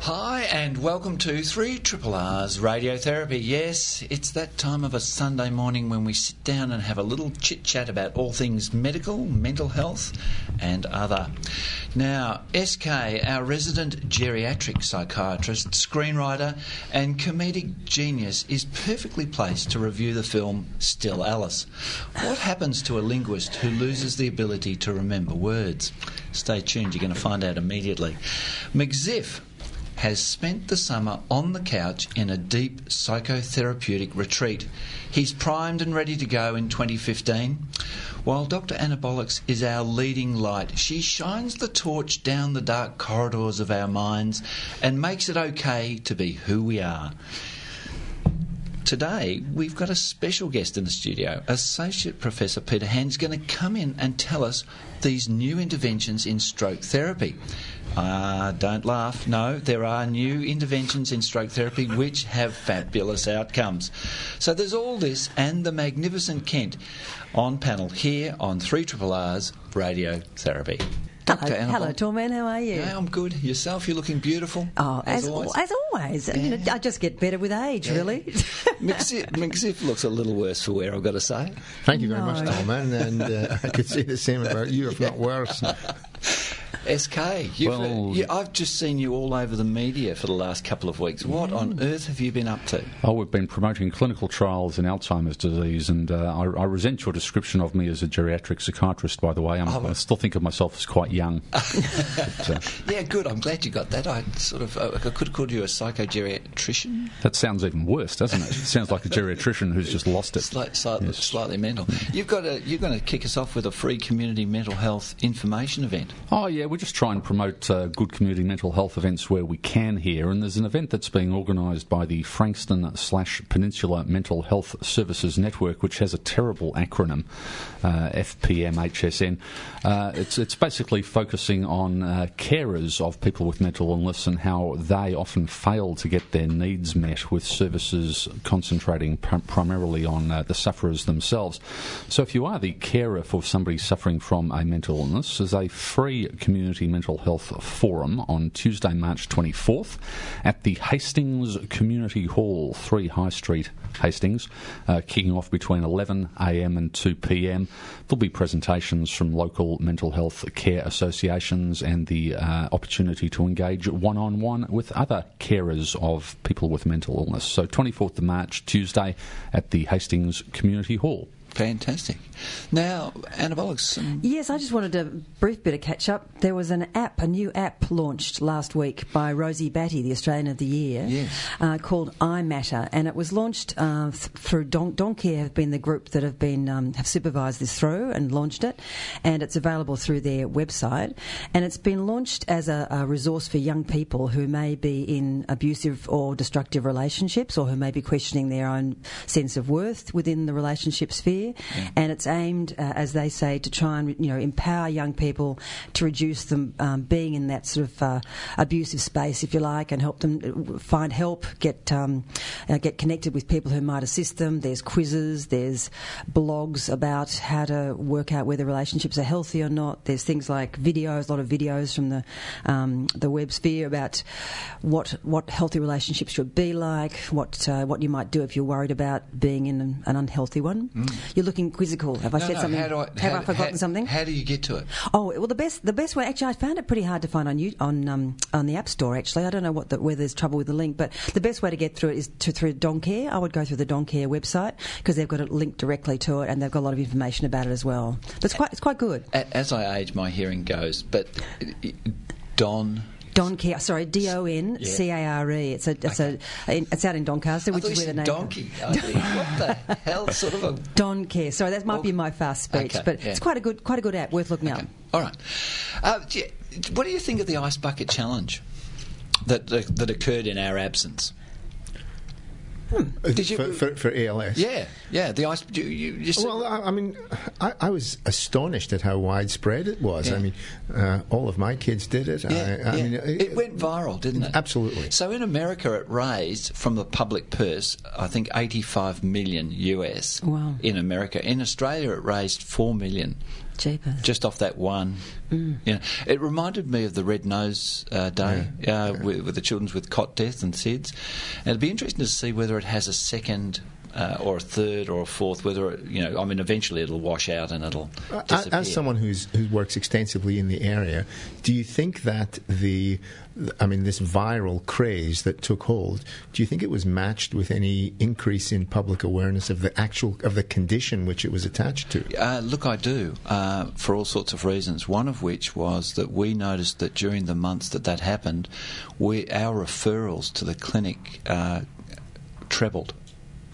Hi and welcome to 3RRR's Radiotherapy. Yes, it's that time of a Sunday morning when we sit down and have a little chit-chat about all things medical, mental health and other. Now, SK, our resident geriatric psychiatrist, screenwriter and comedic genius, is perfectly placed to review the film Still Alice. What happens to a linguist who loses the ability to remember words? Stay tuned, you're going to find out immediately. McZiff has spent the summer on the couch in a deep psychotherapeutic retreat. He's primed and ready to go in 2015. While Dr. Anabolics is our leading light, she shines the torch down the dark corridors of our minds and makes it okay to be who we are. Today, we've got a special guest in the studio. Associate Professor Peter Hand's going to come in and tell us these new interventions in stroke therapy. Don't laugh. No, there are new interventions in stroke therapy which have fabulous outcomes. So there's all this and the magnificent Kent on panel here on 3RRR's Radiotherapy. Dr. Hello, Torman. How are you? Yeah, I'm good. Yourself? You're looking beautiful. Oh, as always. Yeah. I just get better with age, really. McZiff looks a little worse for wear, I've got to say. Thank you very much, Torman. And I could say the same about you, if not worse. SK, I've just seen you all over the media for the last couple of weeks. What on earth have you been up to? Oh, we've been promoting clinical trials in Alzheimer's disease, and I resent your description of me as a geriatric psychiatrist, by the way. I still think of myself as quite young. Yeah, good. I'm glad you got that. I could have called you a psychogeriatrician. That sounds even worse, doesn't it? It sounds like a geriatrician who's just lost it. Slightly mental. You're going to kick us off with a free community mental health information event. Oh, yeah. We just try and promote good community mental health events where we can here, and there's an event that's being organised by the Frankston/Peninsula Mental Health Services Network, which has a terrible acronym, FPMHSN. It's basically focusing on carers of people with mental illness and how they often fail to get their needs met with services concentrating primarily on the sufferers themselves. So if you are the carer for somebody suffering from a mental illness, there's a free Community Mental Health Forum on Tuesday, March 24th at the Hastings Community Hall, 3 High Street, Hastings, kicking off between 11 a.m. and 2 p.m. There'll be presentations from local mental health care associations and the opportunity to engage one-on-one with other carers of people with mental illness. So 24th of March, Tuesday at the Hastings Community Hall. Fantastic. Now, Anabolics. Yes, I just wanted a brief bit of catch-up. There was a new app launched last week by Rosie Batty, the Australian of the Year, called iMatter, and it was launched through Doncare, have been the group that have been have supervised this through and launched it, and it's available through their website, and it's been launched as a resource for young people who may be in abusive or destructive relationships or who may be questioning their own sense of worth within the relationship sphere. Yeah. And it's aimed, as they say, to try and empower young people to reduce them being in that sort of abusive space, if you like, and help them find help, get connected with people who might assist them. There's quizzes, there's blogs about how to work out whether relationships are healthy or not. There's things like videos, a lot of videos from the web sphere about what healthy relationships should be like, what you might do if you're worried about being in an unhealthy one. Mm. You're looking quizzical. Have I said something? Have I forgotten something? How do you get to it? Oh, well, the best way. Actually, I found it pretty hard to find on the App Store. Actually, I don't know where there's trouble with the link, but the best way to get through it is through Doncare. I would go through the Doncare website because they've got a link directly to it, and they've got a lot of information about it as well. But it's quite good. As I age, my hearing goes, but Doncare, sorry, DONCARE. It's out in Doncaster, which is where the name. Donkey. I think, what the hell sort of a Doncare. Sorry, that might be my fast speech, okay, but it's quite a good app, worth looking up. All right. What do you think of the ice bucket challenge that occurred in our absence? Did you for ALS? Yeah, yeah. The ice. Well, I mean, I was astonished at how widespread it was. Yeah. I mean, all of my kids did it. Yeah, I mean, it went viral, didn't it? Absolutely. So in America, it raised from the public purse, I think, $85 million US. Wow. In America, in Australia, it raised $4 million. Cheaper. Just off that one. Mm. You know, it reminded me of the Red Nose Day with the children with cot death and SIDS. And it'd be interesting to see whether it has a second or a third or a fourth, whether, it, you know, I mean, eventually it'll wash out and it'll disappear. As someone who works extensively in the area, do you think that this viral craze that took hold, do you think it was matched with any increase in public awareness of the condition which it was attached to? Look, I do, for all sorts of reasons. One of which was that we noticed that during the months that happened, our referrals to the clinic trebled.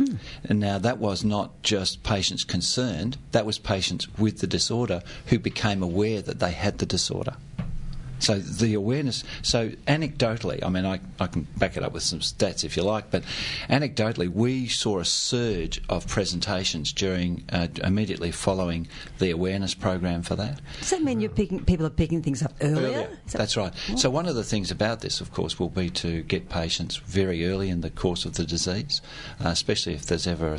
Mm. And now that was not just patients concerned, that was patients with the disorder who became aware that they had the disorder. So the awareness, so anecdotally, I mean, I can back it up with some stats if you like, but anecdotally we saw a surge of presentations during immediately following the awareness program for that. Does that mean people are picking things up earlier? That's right. What? So one of the things about this, of course, will be to get patients very early in the course of the disease, especially if there's ever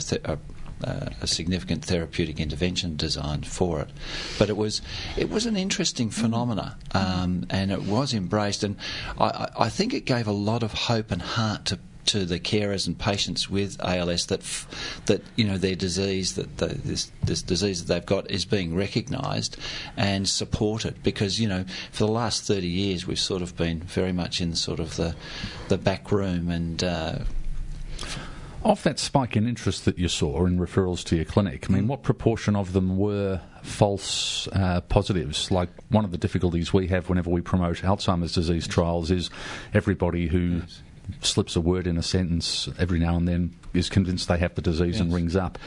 a significant therapeutic intervention designed for it. But it was an interesting phenomena, and it was embraced, and I think it gave a lot of hope and heart to the carers and patients with ALS that you know, their disease, this disease that they've got is being recognised and supported, because, you know, for the last 30 years we've sort of been very much in sort of the back room and... Of that spike in interest that you saw in referrals to your clinic, I mean, what proportion of them were false positives? Like, one of the difficulties we have whenever we promote Alzheimer's disease trials is everybody who slips a word in a sentence every now and then is convinced they have the disease and rings up.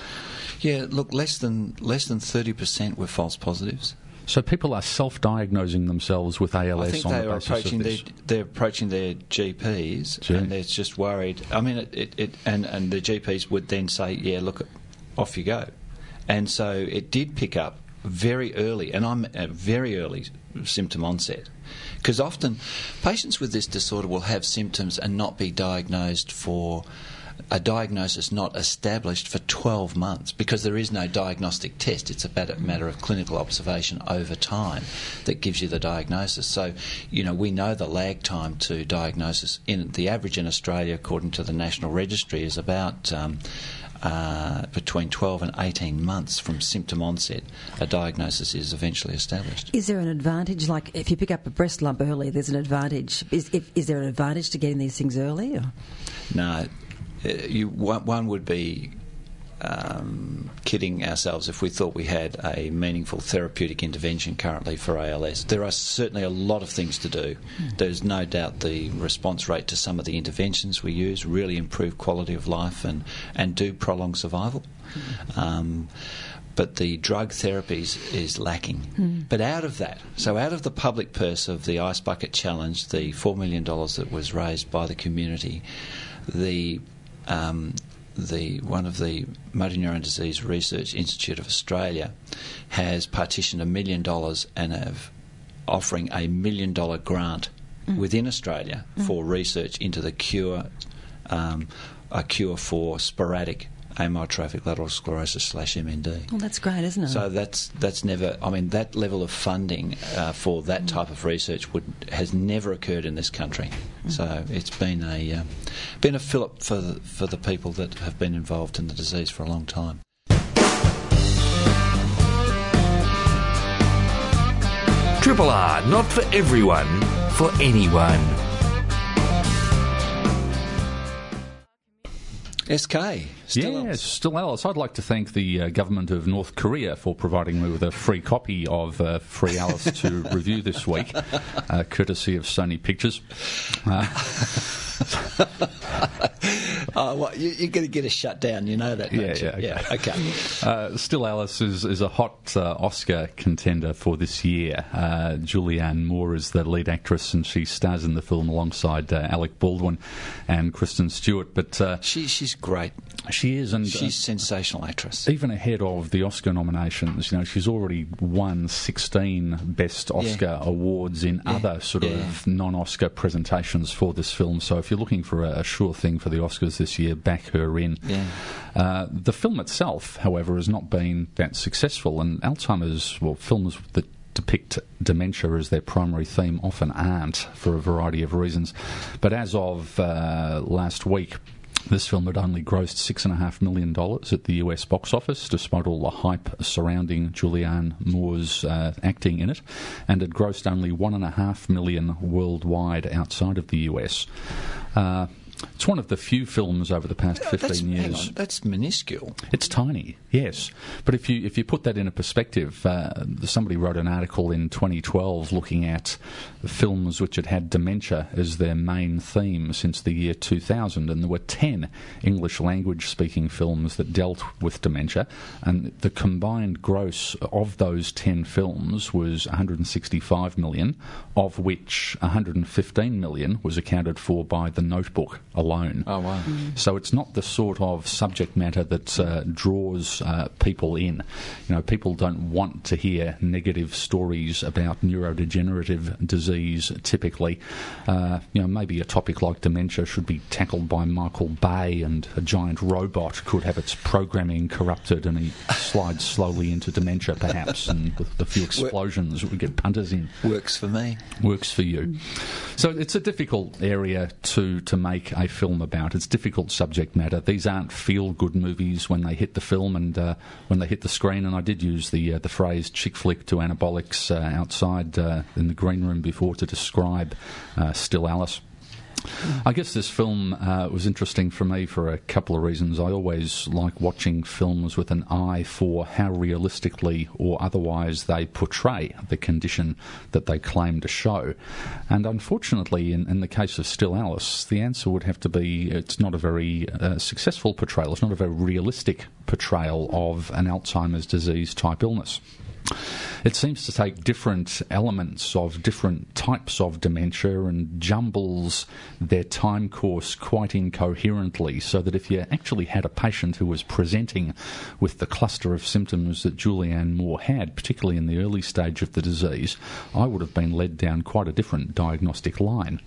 Yeah, look, less than 30% were false positives. So people are self-diagnosing themselves with ALS. I think on the basis of this. They're approaching their GPs, and they're just worried. I mean, and the GPs would then say, "Yeah, look, off you go." And so it did pick up very early, and I'm at very early symptom onset, because often patients with this disorder will have symptoms and not be diagnosed for. A diagnosis not established for 12 months because there is no diagnostic test. It's a matter of clinical observation over time that gives you the diagnosis. So, you know, we know the lag time to diagnosis. The average in Australia, according to the National Registry, is about between 12 and 18 months from symptom onset, a diagnosis is eventually established. Is there an advantage? Like, if you pick up a breast lump early, there's an advantage. Is there an advantage to getting these things early? Or? No. One would be kidding ourselves if we thought we had a meaningful therapeutic intervention currently for ALS. There are certainly a lot of things to do. There's no doubt the response rate to some of the interventions we use really improve quality of life and do prolong survival. But the drug therapies is lacking. But out of that, so out of the public purse of the Ice Bucket Challenge, the $4 million that was raised by the community, the one of the Motor Neuron Disease Research Institute of Australia has partitioned $1 million and have offering $1 million grant within Australia for research into the cure, a cure for sporadic amyotrophic lateral sclerosis /MND. Well, that's great, isn't it? So that's never. I mean, that level of funding for that type of research has never occurred in this country. So it's been a fillip for the people that have been involved in the disease for a long time. Triple R, not for everyone, for anyone. SK. Still Alice. I'd like to thank the government of North Korea for providing me with a free copy of Free Alice to review this week, courtesy of Sony Pictures. Oh, well, you're going to get a shutdown, you know that, yeah, okay. Still Alice is a hot Oscar contender for this year. Julianne Moore is the lead actress, and she stars in the film alongside Alec Baldwin and Kristen Stewart. But she's great. She is, and she's a sensational actress. Even ahead of the Oscar nominations, you know, she's already won 16 Best Oscar awards in other sort of non-Oscar presentations for this film. So if you're looking for a sure thing for the Oscars this year, back her in. Yeah. The film itself, however, has not been that successful, and Alzheimer's, well, films that depict dementia as their primary theme often aren't, for a variety of reasons. But as of last week, this film had only grossed $6.5 million at the US box office, despite all the hype surrounding Julianne Moore's acting in it, and it grossed only $1.5 million worldwide outside of the US. It's one of the few films over the past 15 years. Hang on, that's minuscule. It's tiny, yes. But if you put that into perspective, somebody wrote an article in 2012 looking at films which had had dementia as their main theme since the year 2000, and there were 10 English-language-speaking films that dealt with dementia, and the combined gross of those 10 films was $165 million, of which $115 million was accounted for by The Notebook alone. Oh, wow. Mm. So it's not the sort of subject matter that draws people in. You know, people don't want to hear negative stories about neurodegenerative disease, typically. You know, maybe a topic like dementia should be tackled by Michael Bay, and a giant robot could have its programming corrupted and he slides slowly into dementia, perhaps, and with a few explosions we get punters in. Works for me. Works for you. So it's a difficult area to make a film about. It's difficult subject matter. These aren't feel-good movies when they hit the film and when they hit the screen, and I did use the phrase chick flick to anabolics outside in the green room before to describe Still Alice. I guess this film was interesting for me for a couple of reasons. I always like watching films with an eye for how realistically or otherwise they portray the condition that they claim to show. And unfortunately, in the case of Still Alice, the answer would have to be it's not a very successful portrayal. It's not a very realistic portrayal of an Alzheimer's disease type illness. It seems to take different elements of different types of dementia and jumbles their time course quite incoherently, so that if you actually had a patient who was presenting with the cluster of symptoms that Julianne Moore had, particularly in the early stage of the disease, I would have been led down quite a different diagnostic line.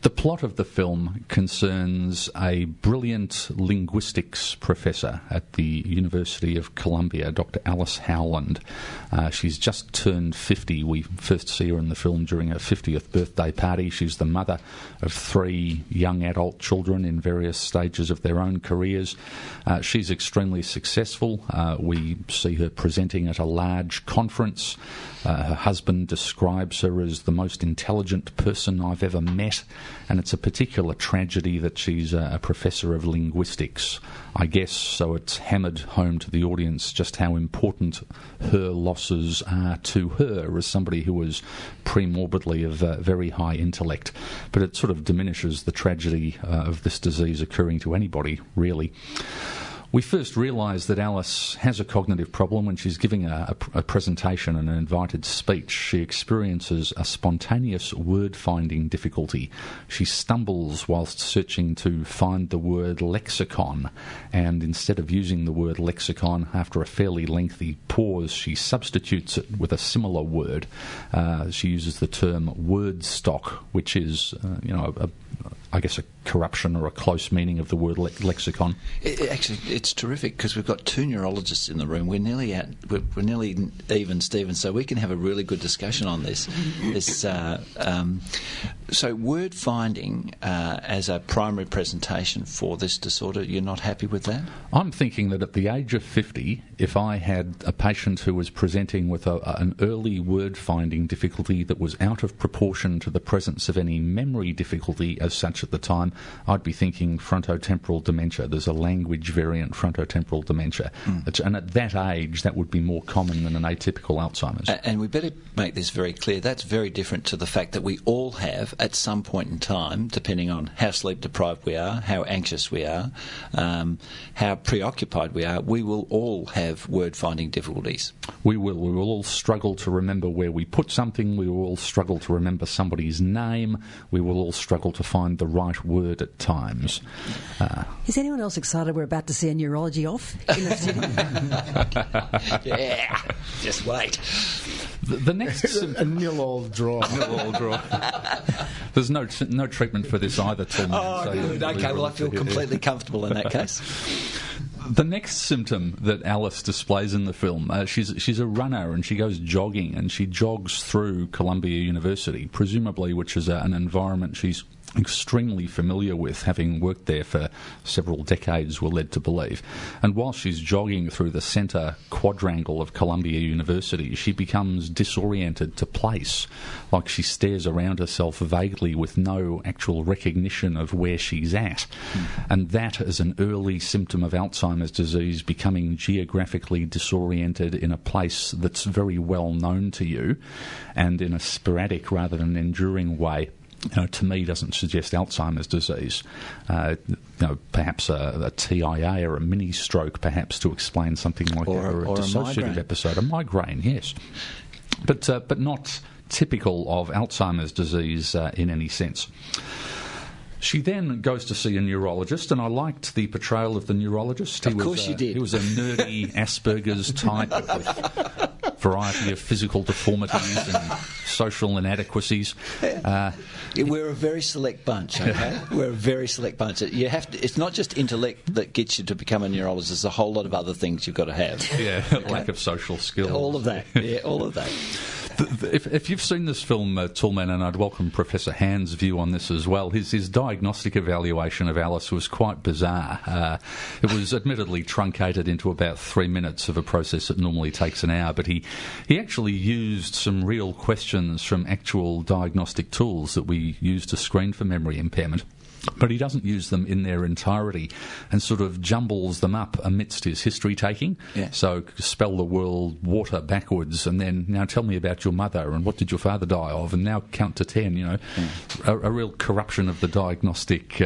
The plot of the film concerns a brilliant linguistics professor at the University of Columbia, Dr. Alice Howland. She's just turned 50. We first see her in the film during her 50th birthday party. She's the mother of 3 young adult children in various stages of their own careers. She's extremely successful. We see her presenting at a large conference. Her husband describes her as the most intelligent person I've ever met, and it's a particular tragedy that she's a professor of linguistics, I guess, so it's hammered home to the audience just how important her losses are to her as somebody who was premorbidly of very high intellect. But it sort of diminishes the tragedy of this disease occurring to anybody, really. We first realise that Alice has a cognitive problem when she's giving a presentation and an invited speech. She experiences a spontaneous word-finding difficulty. She stumbles whilst searching to find the word lexicon, and instead of using the word lexicon, after a fairly lengthy pause, she substitutes it with a similar word. She uses the term word stock, which is, I guess a corruption or a close meaning of the word lexicon. Actually, it's terrific because we've got 2 neurologists in the room. We're nearly even, Stephen, so we can have a really good discussion on this. So word finding as a primary presentation for this disorder, you're not happy with that? I'm thinking that at the age of 50, if I had a patient who was presenting with an early word finding difficulty that was out of proportion to the presence of any memory difficulty as such at the time, I'd be thinking frontotemporal dementia. There's a language variant frontotemporal dementia. Mm. And at that age, that would be more common than an atypical Alzheimer's. And we better make this very clear. That's very different to the fact that we all have, at some point in time, depending on how sleep deprived we are, how anxious we are, how preoccupied we are, we will all have word-finding difficulties. We will. We will all struggle to remember where we put something. We will all struggle to remember somebody's name. We will all struggle to find the right word at times. Is anyone else excited we're about to see a neurology off in the city? Yeah, just wait. The next nil all draw. There's no treatment for this either, Tim. Oh, so good. Okay, well, I feel completely comfortable in that case. The next symptom that Alice displays in the film, she's a runner and she goes jogging, and she jogs through Columbia University, presumably, which is an environment she's extremely familiar with, having worked there for several decades, we're led to believe. And while she's jogging through the centre quadrangle of Columbia University, she becomes disoriented to place, like she stares around herself vaguely with no actual recognition of where she's at. Mm. And that is an early symptom of Alzheimer's disease, becoming geographically disoriented in a place that's very well known to you, and in a sporadic rather than enduring way. To me, doesn't suggest Alzheimer's disease. Perhaps a TIA or a mini stroke, perhaps, to explain something like that, or a dissociative episode, a migraine, yes, but not typical of Alzheimer's disease in any sense. She then goes to see a neurologist, and I liked the portrayal of the neurologist. Of course, you did. He was a nerdy Asperger's type with variety of physical deformities and social inadequacies. We're a very select bunch, okay? We're a very select bunch. You have to, it's not just intellect that gets you to become a neurologist. There's a whole lot of other things you've got to have. Yeah, okay? Lack of social skills. All of that, yeah, all of that. If you've seen this film, Toolman, and I'd welcome Professor Hand's view on this as well, his diagnostic evaluation of Alice was quite bizarre. It was admittedly truncated into about 3 minutes of a process that normally takes an hour, but he actually used some real questions from actual diagnostic tools that we use to screen for memory impairment. But he doesn't use them in their entirety and sort of jumbles them up amidst his history taking. Yeah. So spell the word water backwards, and then now tell me about your mother and what did your father die of, and now count to 10, you know. Mm. A real corruption of the diagnostic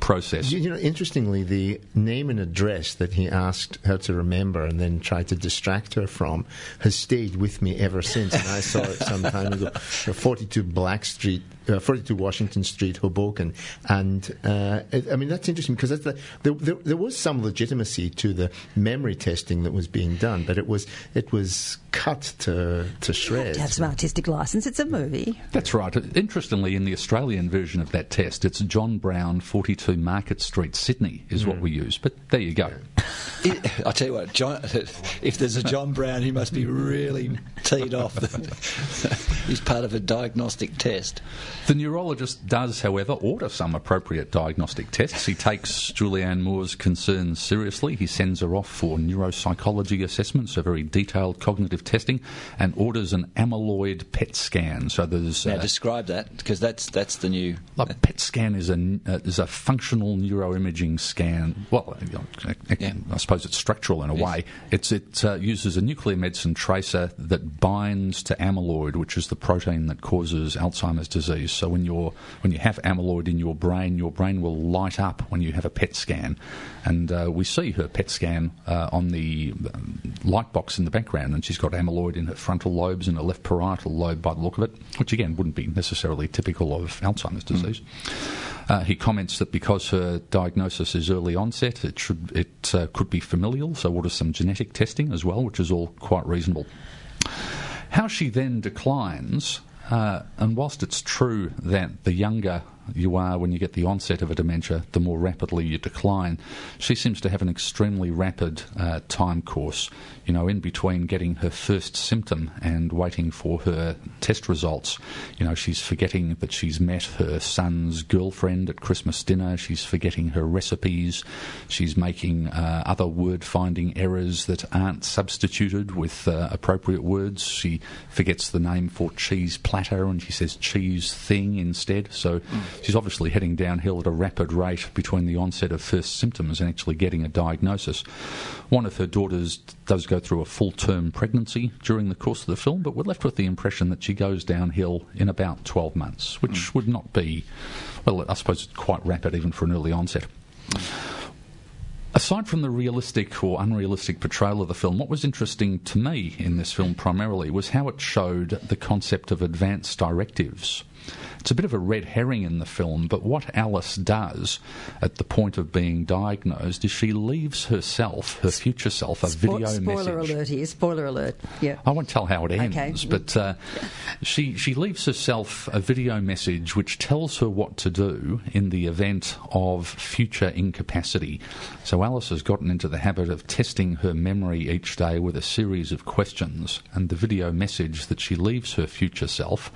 process. You know, interestingly, the name and address that he asked her to remember and then tried to distract her from has stayed with me ever since. And I saw it some time ago, 42 Washington Street, Hoboken. And, that's interesting because there was some legitimacy to the memory testing that was being done, but it was cut to shreds. You have to have some artistic license. It's a movie. That's right. Interestingly, in the Australian version of that test, it's John Brown, 42 Market Street, Sydney, is what we use. But there you go. I tell you what, if there's a John Brown, he must be really teed off. He's part of a diagnostic test. The neurologist does, however, order some appropriate diagnostic tests. He takes Julianne Moore's concerns seriously. He sends her off for neuropsychology assessments, so very detailed cognitive testing, and orders an amyloid PET scan. So there's now describe that, because that's the new. A PET scan is a functional neuroimaging scan. Well, I suppose it's structural in a way. It uses a nuclear medicine tracer that binds to amyloid, which is the protein that causes Alzheimer's disease. So when you have amyloid in your brain will light up when you have a PET scan. And we see her PET scan on the light box in the background, and she's got amyloid in her frontal lobes and her left parietal lobe by the look of it, which again wouldn't be necessarily typical of Alzheimer's disease. He comments that because her diagnosis is early onset, it could be familial, so orders some genetic testing as well, which is all quite reasonable. How she then declines, and whilst it's true that the younger you are when you get the onset of a dementia, the more rapidly you decline, she seems to have an extremely rapid time course, you know, in between getting her first symptom and waiting for her test results. You know, she's forgetting that she's met her son's girlfriend at Christmas dinner, she's forgetting her recipes, she's making other word-finding errors that aren't substituted with appropriate words. She forgets the name for cheese platter and she says cheese thing instead, so she's obviously heading downhill at a rapid rate between the onset of first symptoms and actually getting a diagnosis. One of her daughters does go through a full-term pregnancy during the course of the film, but we're left with the impression that she goes downhill in about 12 months, which would not be, well, I suppose it's quite rapid even for an early onset. Aside from the realistic or unrealistic portrayal of the film, what was interesting to me in this film primarily was how it showed the concept of advance directives. It's a bit of a red herring in the film, but what Alice does at the point of being diagnosed is she leaves herself, her future self, a video message. Spoiler alert here, spoiler alert. Yeah. I won't tell how it ends, but she leaves herself a video message which tells her what to do in the event of future incapacity. So Alice has gotten into the habit of testing her memory each day with a series of questions, and the video message that she leaves her future self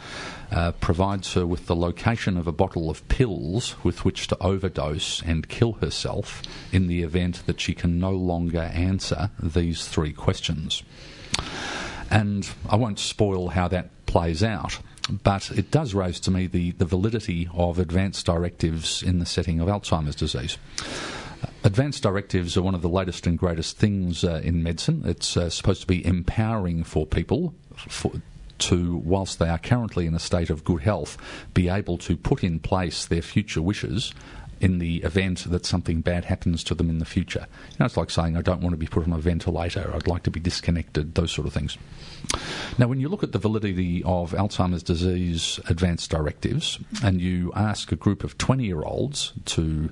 provides her with the location of a bottle of pills with which to overdose and kill herself in the event that she can no longer answer these three questions. And I won't spoil how that plays out, but it does raise to me the validity of advanced directives in the setting of Alzheimer's disease. Advanced directives are one of the latest and greatest things in medicine. It's supposed to be empowering for people, to, whilst they are currently in a state of good health, be able to put in place their future wishes in the event that something bad happens to them in the future. You know, it's like saying, I don't want to be put on a ventilator, I'd like to be disconnected, those sort of things. Now, when you look at the validity of Alzheimer's disease advanced directives, and you ask a group of 20-year-olds to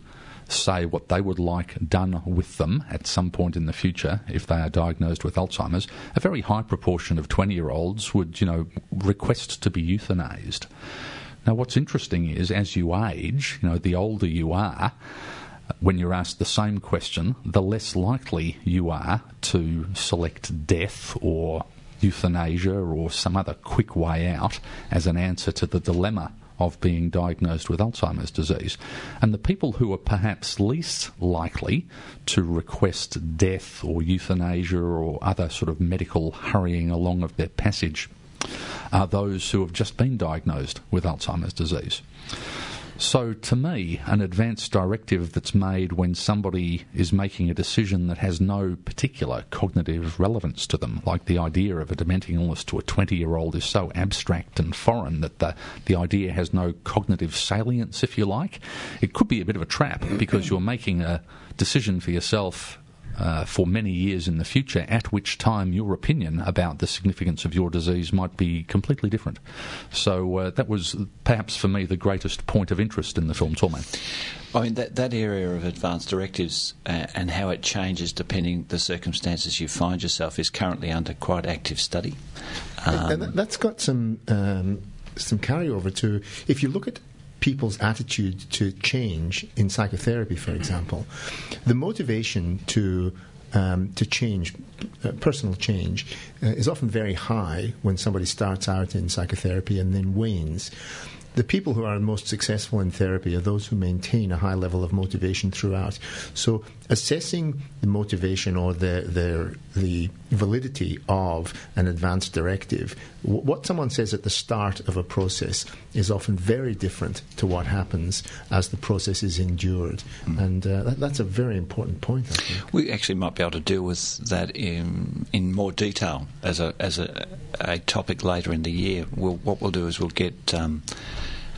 say what they would like done with them at some point in the future if they are diagnosed with Alzheimer's, a very high proportion of 20-year-olds would, you know, request to be euthanized. Now, what's interesting is, as you age, you know, the older you are, when you're asked the same question, the less likely you are to select death or euthanasia or some other quick way out as an answer to the dilemma of being diagnosed with Alzheimer's disease. And the people who are perhaps least likely to request death or euthanasia or other sort of medical hurrying along of their passage are those who have just been diagnosed with Alzheimer's disease. So to me, an advance directive that's made when somebody is making a decision that has no particular cognitive relevance to them, like the idea of a dementing illness to a 20-year-old is so abstract and foreign that the idea has no cognitive salience, if you like, it could be a bit of a trap, because you're making a decision for yourself for many years in the future, at which time your opinion about the significance of your disease might be completely different. So that was perhaps for me the greatest point of interest in the film, Torman. I mean, that area of advanced directives and how it changes depending the circumstances you find yourself is currently under quite active study. And that's got some carryover to, if you look at people's attitude to change in psychotherapy, for example, the motivation to change, personal change, is often very high when somebody starts out in psychotherapy and then wanes. The people who are most successful in therapy are those who maintain a high level of motivation throughout. So assessing the motivation or the validity of an advance directive, what someone says at the start of a process is often very different to what happens as the process is endured. And that's a very important point, I think. We actually might be able to deal with that in more detail as a topic later in the year. What we'll do is we'll get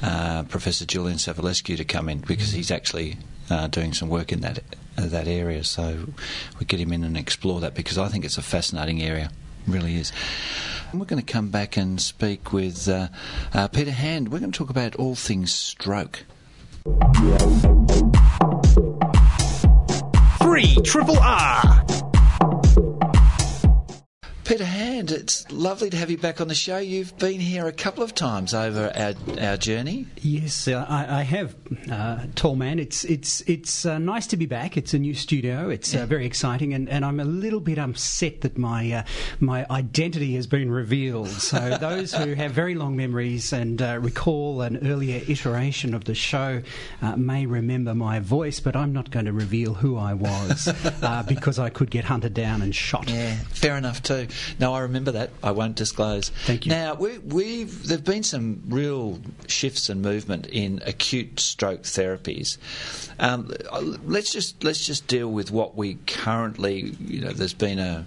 Professor Julian Savulescu to come in, because he's actually doing some work in that area. So we get him in and explore that, because I think it's a fascinating area. It really is. And we're going to come back and speak with Peter Hand. We're going to talk about all things stroke. 3RRR. Peter Hand, it's lovely to have you back on the show. You've been here a couple of times over our journey. Yes, I have, Tall Man. It's nice to be back. It's a new studio. It's very exciting, and I'm a little bit upset that my identity has been revealed. So those who have very long memories and recall an earlier iteration of the show may remember my voice, but I'm not going to reveal who I was because I could get hunted down and shot. Yeah, fair enough too. No, I remember that. I won't disclose. Thank you. Now, there've been some real shifts and movement in acute stroke therapies. Let's just deal with what we currently. You know, there's been a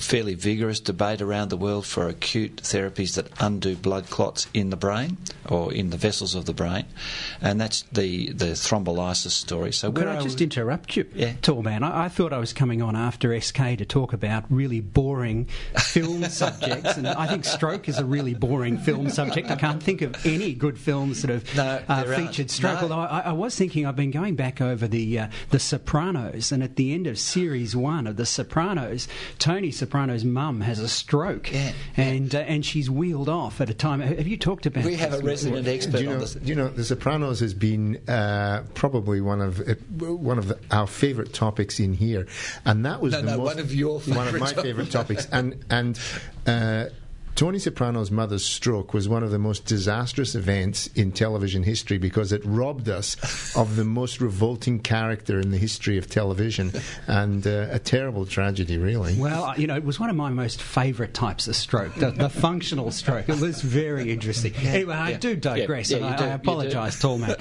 fairly vigorous debate around the world for acute therapies that undo blood clots in the brain or in the vessels of the brain, and that's the thrombolysis story. So, could I just interrupt you, tall man? I thought I was coming on after SK to talk about really boring film subjects, and I think stroke is a really boring film subject. I can't think of any good films that have featured stroke. No. Although I was thinking, I've been going back over the Sopranos, and at the end of series 1 of The Sopranos, Tony Soprano's mum has a stroke, and she's wheeled off at a time. Have you talked about? We have a resident expert on this. Do you know, The Sopranos has been probably one of our favourite topics in here, and that was one of my favourite topics, and Tony Soprano's mother's stroke was one of the most disastrous events in television history because it robbed us of the most revolting character in the history of television, and a terrible tragedy, really. Well, you know, it was one of my most favourite types of stroke, the functional stroke. It was very interesting. Anyway, I do digress, and I apologise, tall man.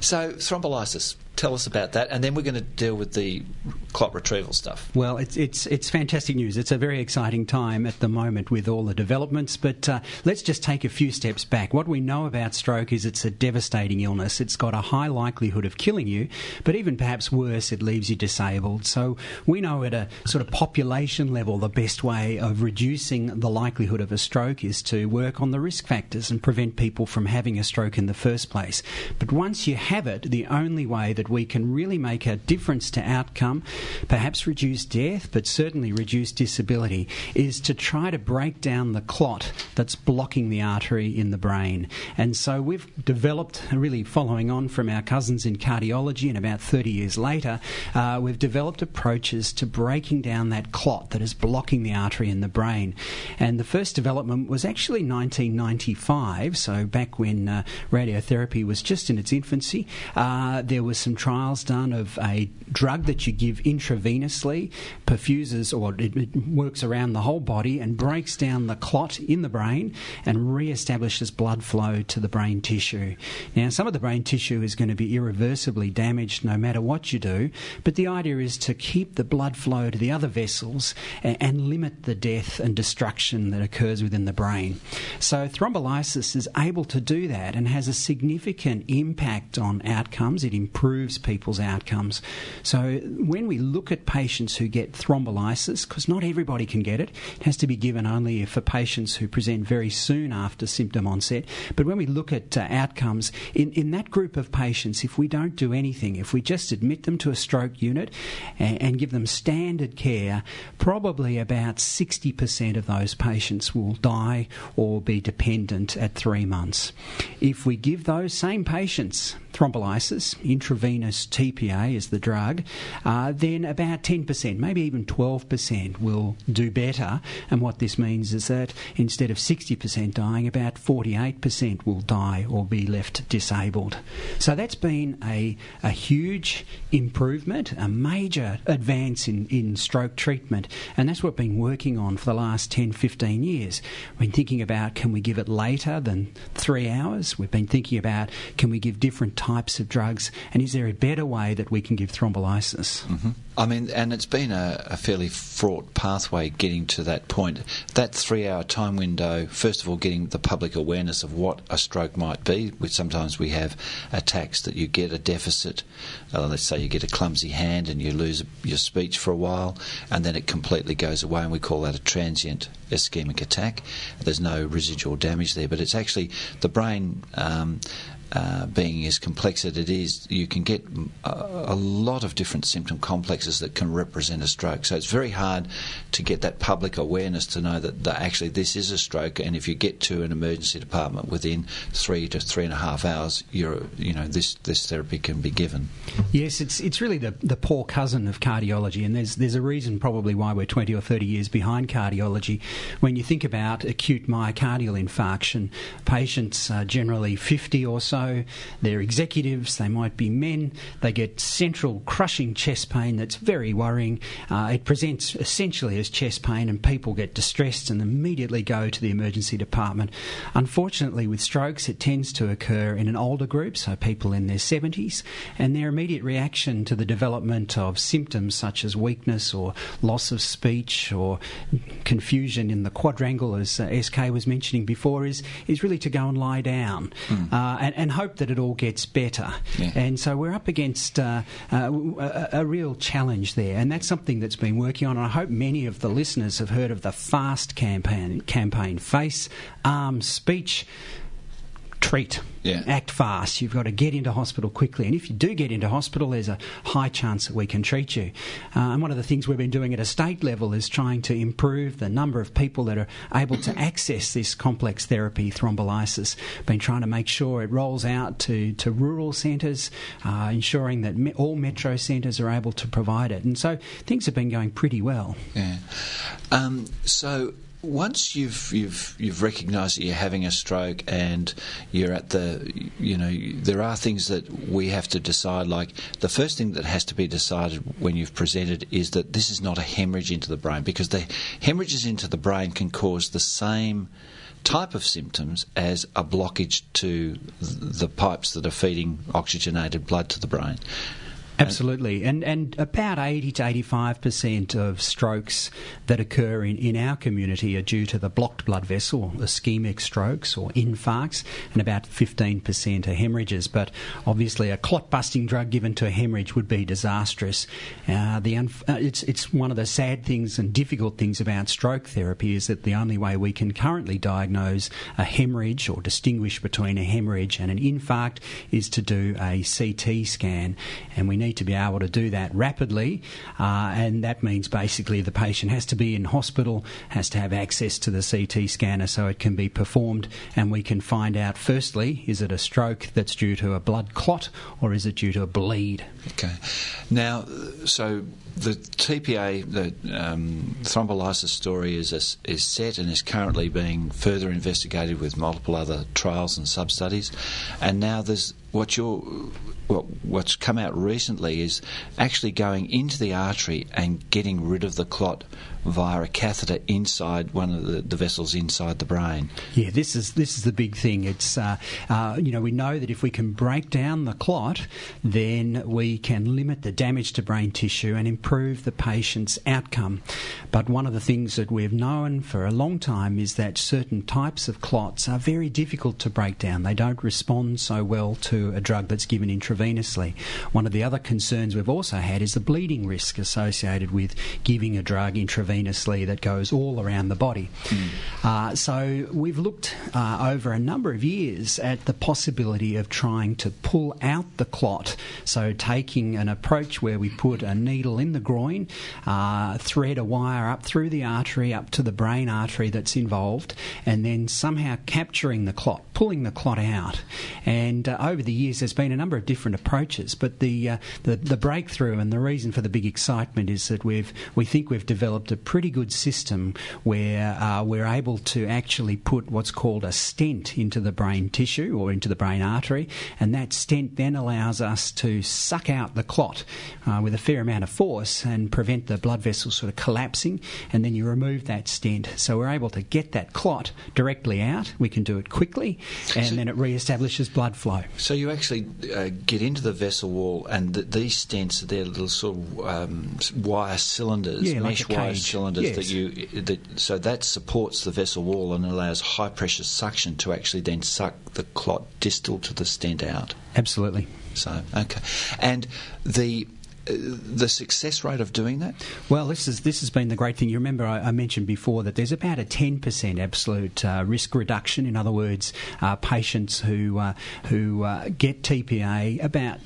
So, thrombolysis. Tell us about that, and then we're going to deal with the clot retrieval stuff. Well, it's fantastic news. It's a very exciting time at the moment with all the developments, but let's just take a few steps back. What we know about stroke is it's a devastating illness. It's got a high likelihood of killing you, but even perhaps worse, it leaves you disabled. So we know at a sort of population level the best way of reducing the likelihood of a stroke is to work on the risk factors and prevent people from having a stroke in the first place. But once you have it, the only way that we can really make a difference to outcome, perhaps reduce death, but certainly reduce disability, is to try to break down the clot that's blocking the artery in the brain. And so we've developed, really following on from our cousins in cardiology, and about 30 years later, we've developed approaches to breaking down that clot that is blocking the artery in the brain. And the first development was actually 1995, so back when radiotherapy was just in its infancy. There was some trials done of a drug that you give intravenously, perfuses, or it works around the whole body and breaks down the clot in the brain and re-establishes blood flow to the brain tissue. Now, some of the brain tissue is going to be irreversibly damaged no matter what you do, but the idea is to keep the blood flow to the other vessels and limit the death and destruction that occurs within the brain. So thrombolysis is able to do that and has a significant impact on outcomes. It improves people's outcomes. So when we look at patients who get thrombolysis, because not everybody can get it, it has to be given only for patients who present very soon after symptom onset. But when we look at outcomes, in that group of patients, if we don't do anything, if we just admit them to a stroke unit and give them standard care, probably about 60% of those patients will die or be dependent at 3 months. If we give those same patients thrombolysis, intravenous TPA is the drug, then about 10%, maybe even 12% will do better. And what this means is that instead of 60% dying, about 48% will die or be left disabled. So that's been a huge improvement, a major advance in stroke treatment. And that's what we've been working on for the last 10, 15 years. We've been thinking about, can we give it later than 3 hours? We've been thinking about, can we give different types of drugs? And is there a better way that we can give thrombolysis? Mm-hmm. I mean, and it's been a fairly fraught pathway getting to that point. That 3 hour time window, first of all, getting the public awareness of what a stroke might be, which sometimes we have attacks that you get a deficit. Let's say you get a clumsy hand and you lose your speech for a while, and then it completely goes away, and we call that a transient ischemic attack. There's no residual damage there, but it's actually the brain being as complex as it is, you can get a lot of different symptom complexes that can represent a stroke. So it's very hard to get that public awareness to know that actually this is a stroke, and if you get to an emergency department within 3 to 3.5 hours, this therapy can be given. Yes, it's really the poor cousin of cardiology, and there's a reason probably why we're 20 or 30 years behind cardiology. When you think about acute myocardial infarction, patients are generally 50 or so, so. They're executives, they might be men, they get central crushing chest pain that's very worrying. It presents essentially as chest pain, and people get distressed and immediately go to the emergency department. Unfortunately, with strokes, it tends to occur in an older group, so people in their 70s, and their immediate reaction to the development of symptoms such as weakness or loss of speech or confusion in the quadrangle, as SK was mentioning before, is really to go and lie down and hope that it all gets better. Yeah. And so we're up against a real challenge there, and that's something that's been working on. And I hope many of the listeners have heard of the FAST campaign, face, arm, speech, treat. Yeah. Act fast. You've got to get into hospital quickly. And if you do get into hospital, there's a high chance that we can treat you. And one of the things we've been doing at a state level is trying to improve the number of people that are able to access this complex therapy, thrombolysis. Been trying to make sure it rolls out to rural centres, ensuring that all metro centres are able to provide it. And so things have been going pretty well. Yeah. So once you've recognised that you're having a stroke and you're at the, you know, there are things that we have to decide, like the first thing that has to be decided when you've presented is that this is not a haemorrhage into the brain, because the haemorrhages into the brain can cause the same type of symptoms as a blockage to the pipes that are feeding oxygenated blood to the brain. Absolutely, and about 80 to 85% of strokes that occur in our community are due to the blocked blood vessel, ischemic strokes or infarcts, and about 15% are hemorrhages. But obviously a clot-busting drug given to a hemorrhage would be disastrous. It's one of the sad things and difficult things about stroke therapy is that the only way we can currently diagnose a hemorrhage or distinguish between a hemorrhage and an infarct is to do a CT scan, and we need to be able to do that rapidly, and that means basically the patient has to be in hospital, has to have access to the CT scanner so it can be performed, and we can find out firstly, is it a stroke that's due to a blood clot or is it due to a bleed? Okay. Now, so the TPA, the thrombolysis story is set and is currently being further investigated with multiple other trials and sub-studies, and now there's what's come out recently is actually going into the artery and getting rid of the clot via a catheter inside one of the vessels inside the brain. Yeah, this is the big thing. It's we know that if we can break down the clot, then we can limit the damage to brain tissue and improve the patient's outcome. But one of the things that we've known for a long time is that certain types of clots are very difficult to break down. They don't respond so well to a drug that's given intravenously. One of the other concerns we've also had is the bleeding risk associated with giving a drug intravenously that goes all around the body. So we've looked over a number of years at the possibility of trying to pull out the clot, so taking an approach where we put a needle in the groin, thread a wire up through the artery, up to the brain artery that's involved, and then somehow capturing the clot, pulling the clot out. And over the years, there's been a number of different approaches, but the breakthrough and the reason for the big excitement is that we think we've developed a pretty good system where we're able to actually put what's called a stent into the brain tissue or into the brain artery, and that stent then allows us to suck out the clot with a fair amount of force and prevent the blood vessel sort of collapsing, and then you remove that stent. So we're able to get that clot directly out. We can do it quickly, and then it re-establishes blood flow. So you actually get into the vessel wall, and these stents, they're little sort of wire cylinders, mesh like wire cylinders. Yes. So that supports the vessel wall and allows high pressure suction to actually then suck the clot distal to the stent out. Absolutely. So okay, and the success rate of doing that? Well, this has been the great thing. You remember I mentioned before that there's about a 10% absolute risk reduction. In other words, patients who get TPA, about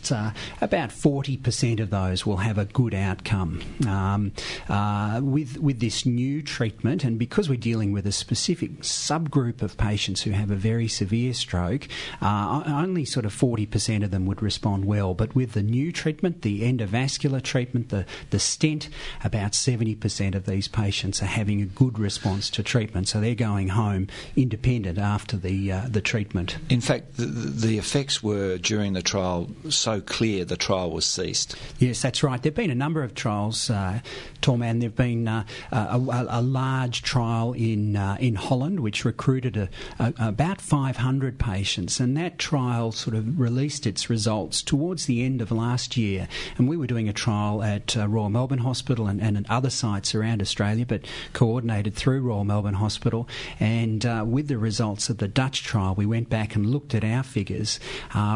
40% of those will have a good outcome with this new treatment. And because we're dealing with a specific subgroup of patients who have a very severe stroke, only sort of 40% of them would respond well. But with the new treatment, the endovascular vascular treatment, the stent, about 70% of these patients are having a good response to treatment. So they're going home independent after the treatment. In fact, the effects were, during the trial, so clear the trial was ceased. Yes, that's right. There have been a number of trials, Tom, and there have been a large trial in Holland which recruited about 500 patients, and that trial sort of released its results towards the end of last year. And we were doing a trial at Royal Melbourne Hospital and at other sites around Australia, but coordinated through Royal Melbourne Hospital. And with the results of the Dutch trial, we went back and looked at our figures.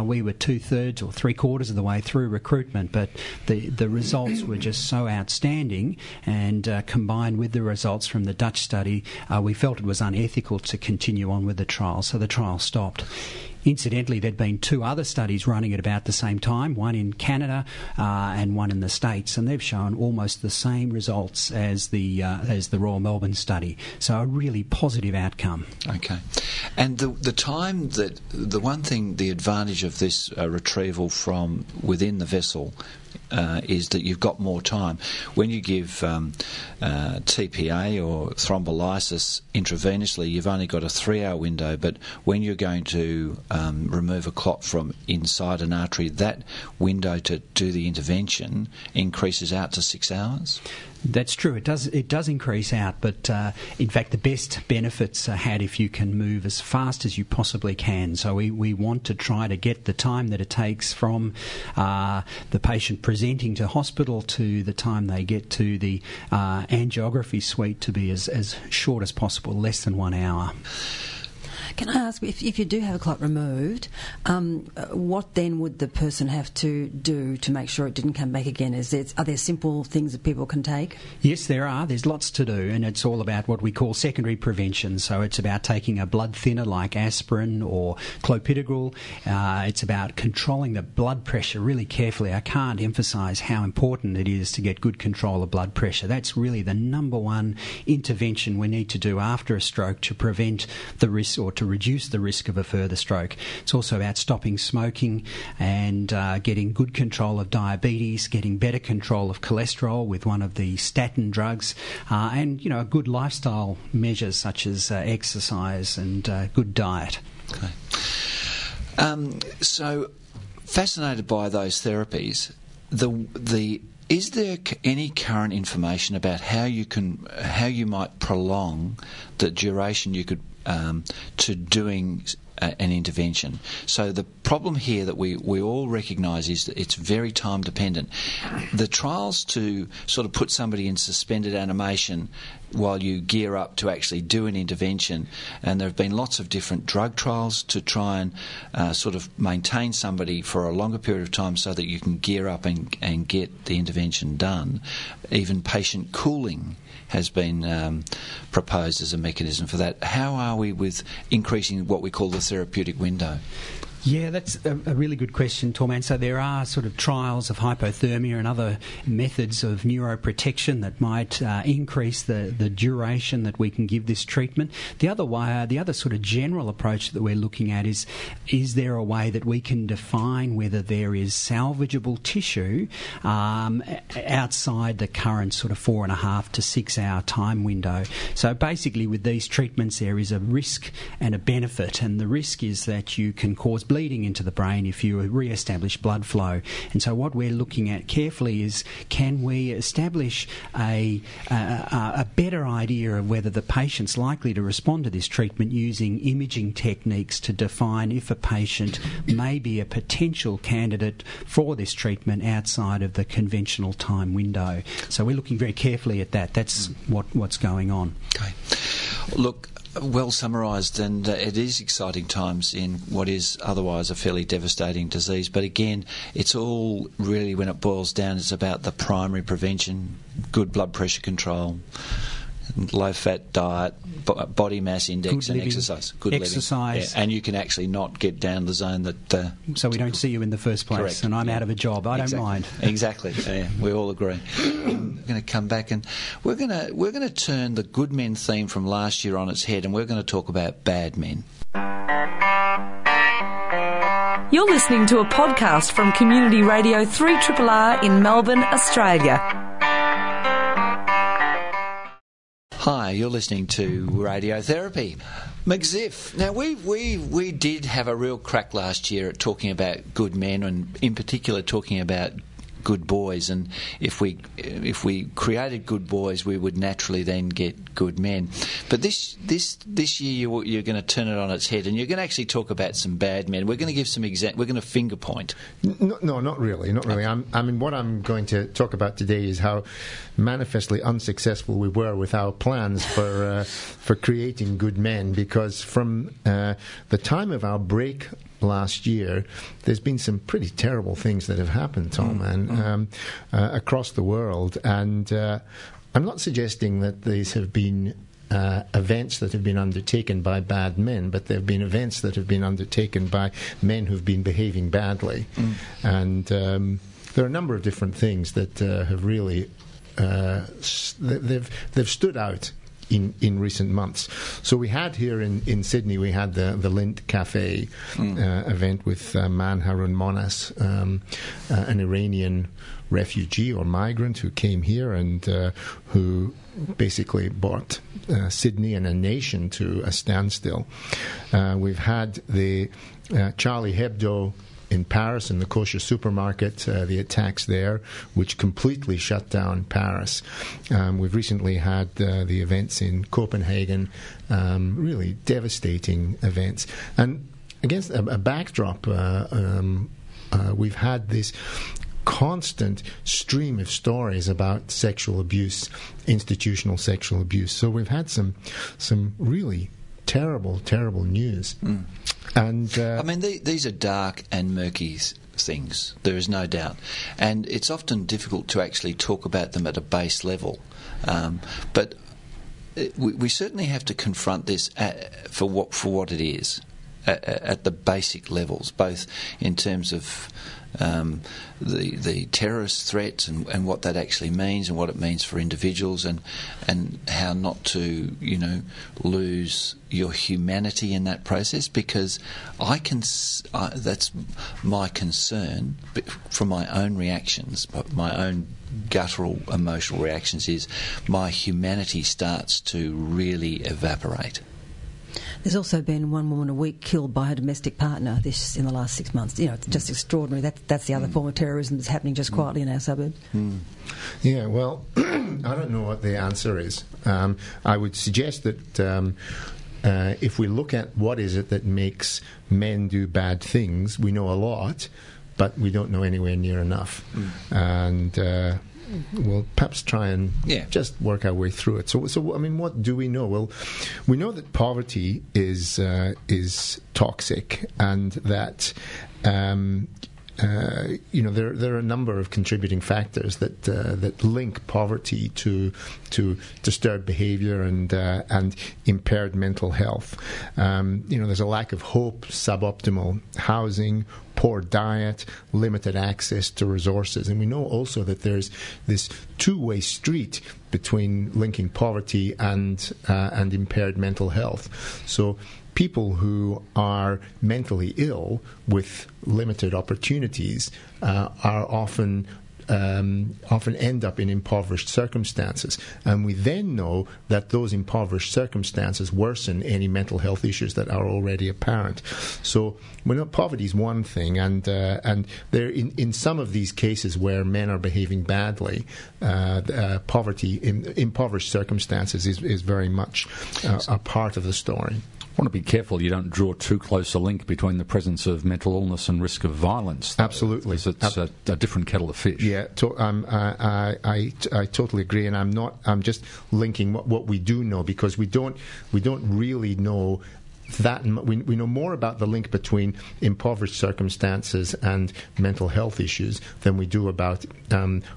We were 2/3 or 3/4 of the way through recruitment, but the results were just so outstanding, and combined with the results from the Dutch study, we felt it was unethical to continue on with the trial, so the trial stopped. Incidentally, there'd been two other studies running at about the same time, one in Canada and one in the States, and they've shown almost the same results as the Royal Melbourne study. So a really positive outcome. Okay. And the time that, the one thing, the advantage of this retrieval from within the vessel is that you've got more time. When you give TPA or thrombolysis intravenously, you've only got a 3-hour window, but when you're going to remove a clot from inside an artery, that window to do the intervention increases out to 6 hours? That's true. It does increase out, but in fact the best benefits are had if you can move as fast as you possibly can. So we want to try to get the time that it takes from the patient presenting to hospital to the time they get to the angiography suite to be as short as possible, less than 1 hour. Can I ask, if you do have a clot removed, what then would the person have to do to make sure it didn't come back again? Are there simple things that people can take? Yes, there are. There's lots to do, and it's all about what we call secondary prevention. So it's about taking a blood thinner like aspirin or clopidogrel. It's about controlling the blood pressure really carefully. I can't emphasise how important it is to get good control of blood pressure. That's really the number one intervention we need to do after a stroke to prevent the risk or to reduce the risk of a further stroke. It's also about stopping smoking and getting good control of diabetes, getting better control of cholesterol with one of the statin drugs, and you know, good lifestyle measures such as exercise and good diet. Okay. So fascinated by those therapies, is there any current information about how you might prolong the duration you could to doing an intervention? So the problem here that we all recognise is that it's very time dependent. The trials to sort of put somebody in suspended animation while you gear up to actually do an intervention, and there have been lots of different drug trials to try and sort of maintain somebody for a longer period of time so that you can gear up and get the intervention done. Even patient cooling has been proposed as a mechanism for that. How are we with increasing what we call the therapeutic window? Yeah, that's a really good question, Tom. And so there are sort of trials of hypothermia and other methods of neuroprotection that might increase the duration that we can give this treatment. The other sort of general approach that we're looking at is there a way that we can define whether there is salvageable tissue outside the current sort of 4.5 to 6 hour time window? So basically with these treatments there is a risk and a benefit, and the risk is that you can cause bleeding into the brain if you re-establish blood flow. And so what we're looking at carefully is, can we establish a better idea of whether the patient's likely to respond to this treatment using imaging techniques to define if a patient may be a potential candidate for this treatment outside of the conventional time window. So we're looking very carefully at that. That's what's going on. Okay. Look, well summarised, and it is exciting times in what is otherwise a fairly devastating disease. But again, it's all really, when it boils down, it's about the primary prevention, good blood pressure control, low-fat diet, body mass index, good living, and exercise. Good exercise. Yeah. And you can actually not get down the zone that... so we don't see you in the first place. Correct. And I'm out of a job. I don't mind. Exactly. Yeah, we all agree. We're going to come back and we're going to turn the good men theme from last year on its head, and we're going to talk about bad men. You're listening to a podcast from Community Radio 3RRR in Melbourne, Australia. Hi, you're listening to Radiotherapy. McZiff. Now, we did have a real crack last year at talking about good men, and in particular talking about good boys, and if we created good boys, we would naturally then get good men. But this year you're going to turn it on its head, and you're going to actually talk about some bad men. We're going to give some we're going to finger point. No, not really. What I'm going to talk about today is how manifestly unsuccessful we were with our plans for creating good men, because from the time of our break last year, there's been some pretty terrible things that have happened, Tom, and across the world. And I'm not suggesting that these have been events that have been undertaken by bad men, but there have been events that have been undertaken by men who've been behaving badly. Mm. And there are a number of different things that have really they've stood out in recent months. So we had here in Sydney, we had the Lindt Cafe event with man Harun Monas, an Iranian refugee or migrant who came here and who basically brought Sydney and a nation to a standstill. We've had the Charlie Hebdo in Paris, in the kosher supermarket, the attacks there, which completely shut down Paris. We've recently had the events in Copenhagen, really devastating events. And against a backdrop, we've had this constant stream of stories about sexual abuse, institutional sexual abuse. So we've had some really terrible news. Mm. And these are dark and murky things, there is no doubt, and it's often difficult to actually talk about them at a base level, but we certainly have to confront this for what it is at the basic levels, both in terms of the terrorist threats and what that actually means, and what it means for individuals, and how not to lose your humanity in that process. Because that's my concern from my own reactions, my own guttural emotional reactions, is my humanity starts to really evaporate. There's also been one woman a week killed by her domestic partner in the last 6 months. It's just extraordinary. That's the other form of terrorism that's happening just quietly in our suburbs. Mm. Yeah, well, I don't know what the answer is. I would suggest that if we look at what is it that makes men do bad things, we know a lot, but we don't know anywhere near enough. Mm. And we'll perhaps try and just work our way through it. So what do we know? Well, we know that poverty is toxic, and that there are a number of contributing factors that link poverty to disturbed behaviour and impaired mental health. There's a lack of hope, suboptimal housing, poor diet, limited access to resources. And we know also that there's this two-way street between linking poverty and impaired mental health. So people who are mentally ill with limited opportunities are often end up in impoverished circumstances, and we then know that those impoverished circumstances worsen any mental health issues that are already apparent. So we know poverty is one thing, and there in some of these cases where men are behaving badly, poverty in impoverished circumstances is very much a part of the story. I want to be careful you don't draw too close a link between the presence of mental illness and risk of violence. Absolutely. Because it's a different kettle of fish. Yeah, I totally agree, and I'm just linking what we do know, because we don't really know that. We know more about the link between impoverished circumstances and mental health issues than we do about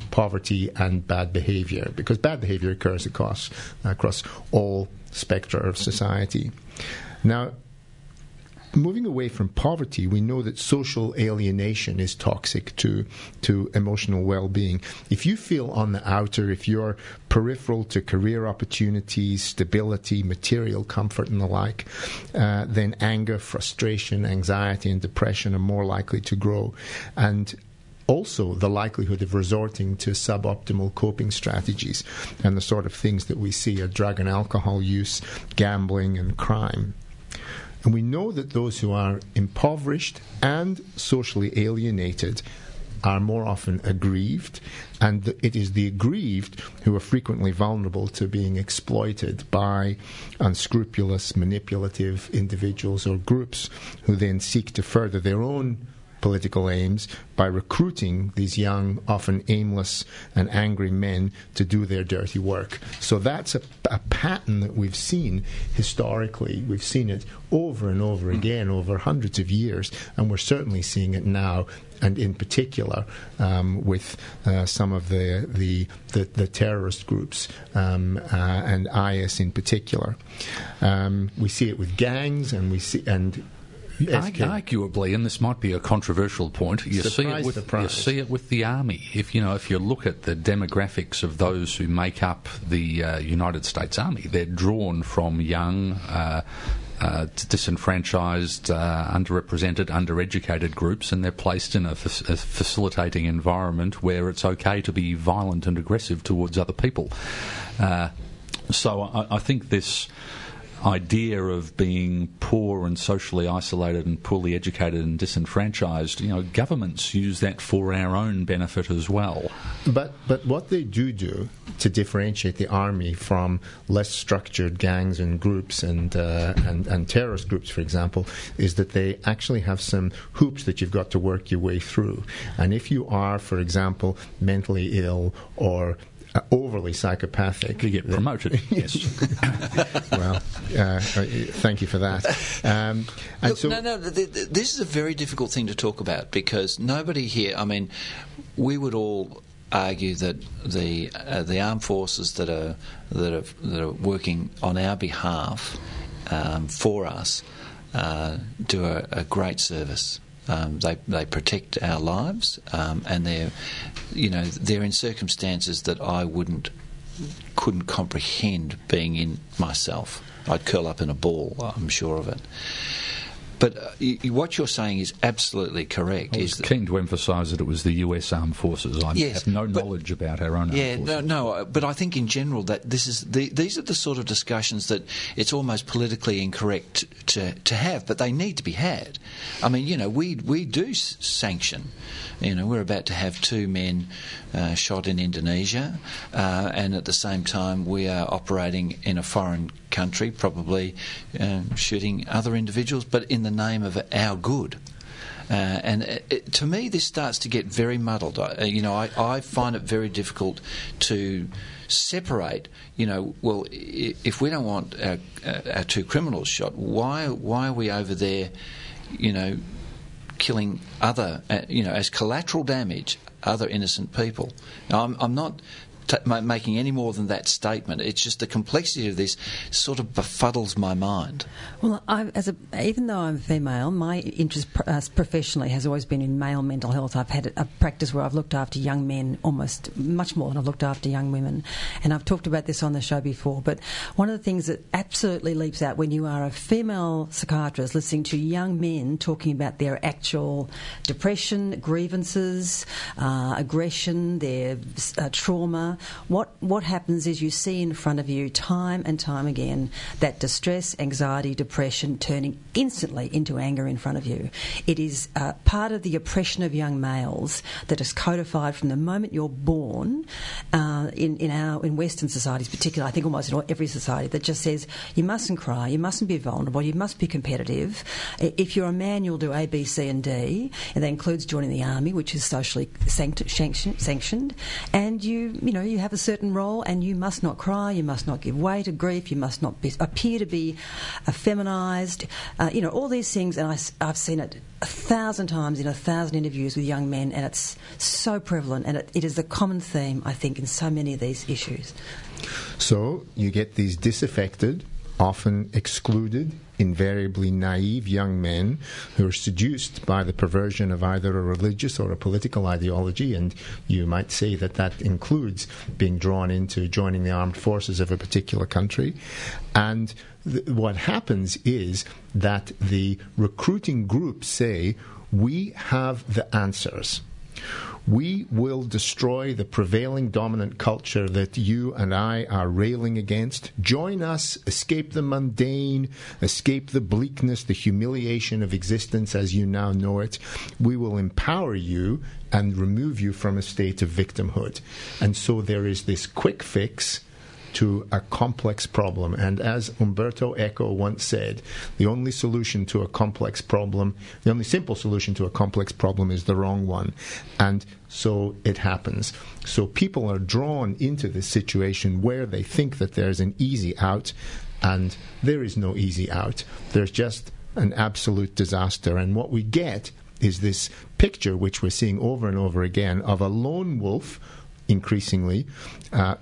poverty and bad behaviour, because bad behaviour occurs across all spectra of society. Now, Moving away from poverty, we know that social alienation is toxic to emotional well-being. If you feel on the outer, if you're peripheral to career opportunities, stability, material comfort, and the like, then anger, frustration, anxiety, and depression are more likely to grow. And also the likelihood of resorting to suboptimal coping strategies and the sort of things that we see are drug and alcohol use, gambling, and crime. And we know that those who are impoverished and socially alienated are more often aggrieved, and it is the aggrieved who are frequently vulnerable to being exploited by unscrupulous, manipulative individuals or groups who then seek to further their own political aims by recruiting these young, often aimless and angry men to do their dirty work. So that's a pattern that we've seen historically. We've seen it over and over again over hundreds of years, and we're certainly seeing it now, and in particular with some of the terrorist groups and IS in particular. We see it with gangs, and we see arguably, and this might be a controversial point, you see it with the army. If you look at the demographics of those who make up the United States Army, they're drawn from young, disenfranchised, underrepresented, undereducated groups, and they're placed in a facilitating environment where it's okay to be violent and aggressive towards other people. So I think this idea of being poor and socially isolated and poorly educated and disenfranchised, governments use that for our own benefit as well. But what they do to differentiate the army from less structured gangs and groups and terrorist groups, for example, is that they actually have some hoops that you've got to work your way through. And if you are, for example, mentally ill or overly psychopathic, you get promoted. Yes. Thank you for that. This is a very difficult thing to talk about, because nobody here, we would all argue that the armed forces that are working on our behalf for us do a great service. They protect our lives, and they're in circumstances that I couldn't comprehend being in myself. I'd curl up in a ball, I'm sure of it. But what you're saying is absolutely correct. I was keen to emphasise that it was the US Armed Forces. I have no knowledge about our own armed forces. No, but I think in general that these are the sort of discussions that it's almost politically incorrect to have, but they need to be had. We do sanction. We're about to have two men shot in Indonesia, and at the same time we are operating in a foreign country, probably shooting other individuals, but in the name of our good. And to me, this starts to get very muddled. I find it very difficult to separate, if we don't want our two criminals shot, why are we over there, killing other, as collateral damage, other innocent people? Now, I'm not making any more than that statement. It's just the complexity of this sort of befuddles my mind. Well, even though I'm female, my interest professionally has always been in male mental health. I've had a practice where I've looked after young men almost much more than I've looked after young women, and I've talked about this on the show before, but one of the things that absolutely leaps out when you are a female psychiatrist listening to young men talking about their actual depression, grievances, aggression, their trauma. What happens is you see in front of you time and time again that distress, anxiety, depression turning instantly into anger in front of you. It is part of the oppression of young males that is codified from the moment you're born in Western societies, particularly, I think almost in every society, that just says you mustn't cry, you mustn't be vulnerable, you must be competitive. If you're a man, you'll do A, B, C and D, and that includes joining the army, which is socially sanctioned, and you have a certain role, and you must not cry, you must not give way to grief, you must not appear to be effeminized, all these things. And I've seen it 1,000 times in 1,000 interviews with young men, and it's so prevalent, and it is the common theme, I think, in so many of these issues. So you get these disaffected, often excluded, invariably naive young men who are seduced by the perversion of either a religious or a political ideology, and you might say that that includes being drawn into joining the armed forces of a particular country. And what happens is that the recruiting groups say, we have the answers. We will destroy the prevailing dominant culture that you and I are railing against. Join us, escape the mundane, escape the bleakness, the humiliation of existence as you now know it. We will empower you and remove you from a state of victimhood. And so there is this quick fix to a complex problem. And as Umberto Eco once said, the only simple solution to a complex problem is the wrong one. And so it happens. So people are drawn into this situation where they think that there's an easy out, and there is no easy out. There's just an absolute disaster. And what we get is this picture, which we're seeing over and over again, of a lone wolf increasingly,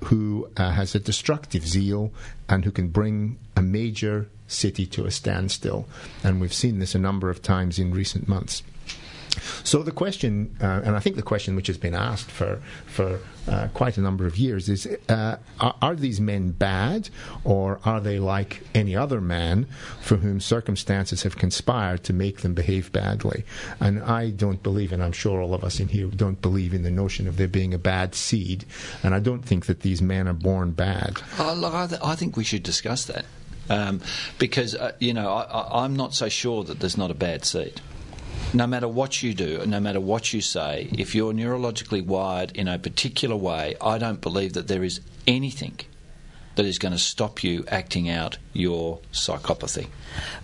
who has a destructive zeal and who can bring a major city to a standstill. And we've seen this a number of times in recent months. So the question, and I think the question which has been asked for quite a number of years is, are these men bad, or are they like any other man for whom circumstances have conspired to make them behave badly? And I don't believe, and I'm sure all of us in here don't believe in the notion of there being a bad seed, and I don't think that these men are born bad. I think we should discuss that, because, I'm not so sure that there's not a bad seed. No matter what you do, no matter what you say, if you're neurologically wired in a particular way, I don't believe that there is anything that is going to stop you acting out your psychopathy.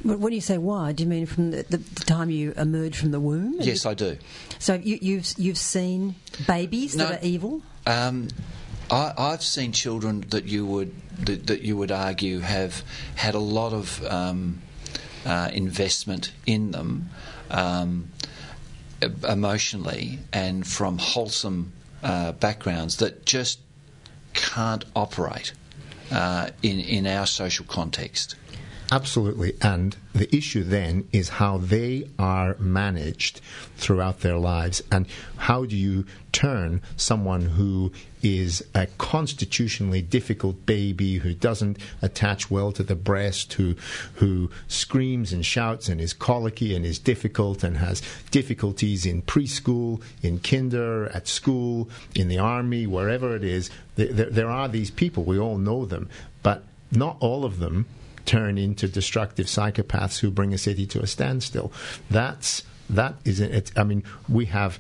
But when you say wired, do you mean from the time you emerge from the womb? Yes, I do. So you've seen babies that are evil? I've seen children that you would argue have had a lot of investment in them. Emotionally and from wholesome backgrounds that just can't operate in our social context. Absolutely, and the issue then is how they are managed throughout their lives, and how do you turn someone who is a constitutionally difficult baby, who doesn't attach well to the breast, who screams and shouts and is colicky and is difficult and has difficulties in preschool, in kinder, at school, in the army, wherever it is. There are these people, we all know them, but not all of them turn into destructive psychopaths who bring a city to a standstill. That is it. I mean, we have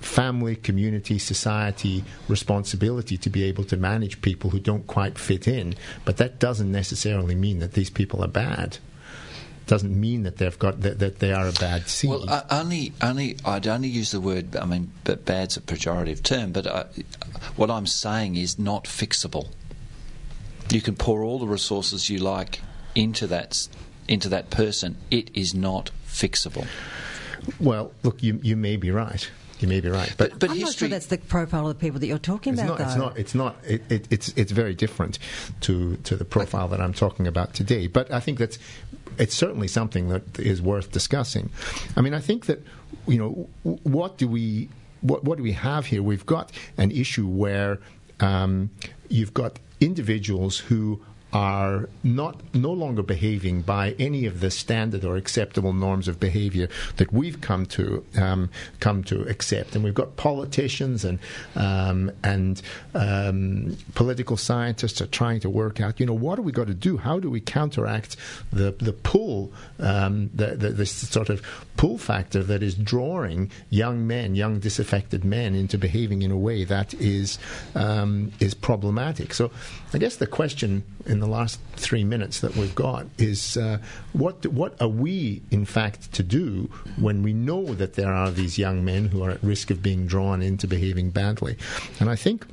family, community, society responsibility to be able to manage people who don't quite fit in, but that doesn't necessarily mean that these people are bad. Doesn't mean that they've got that they are a bad seed. Well, I'd only use the word. I mean, but bad's a pejorative term. But what I'm saying is not fixable. You can pour all the resources you like into that person. It is not fixable. Well, look, you may be right. You may be right, but I'm not sure that's the profile of the people that you're talking about. It's very different to the profile that I'm talking about today. But I think it's certainly something that is worth discussing. I mean, I think that what do we have here? We've got an issue where you've got individuals who are no longer behaving by any of the standard or acceptable norms of behaviour that we've come to accept, and we've got politicians and political scientists are trying to work out, what do we got to do? How do we counteract the pull, this sort of pull factor that is drawing young disaffected men, into behaving in a way that is problematic? So, I guess the question in the last 3 minutes that we've got is what are we in fact to do when we know that there are these young men who are at risk of being drawn into behaving badly? And I think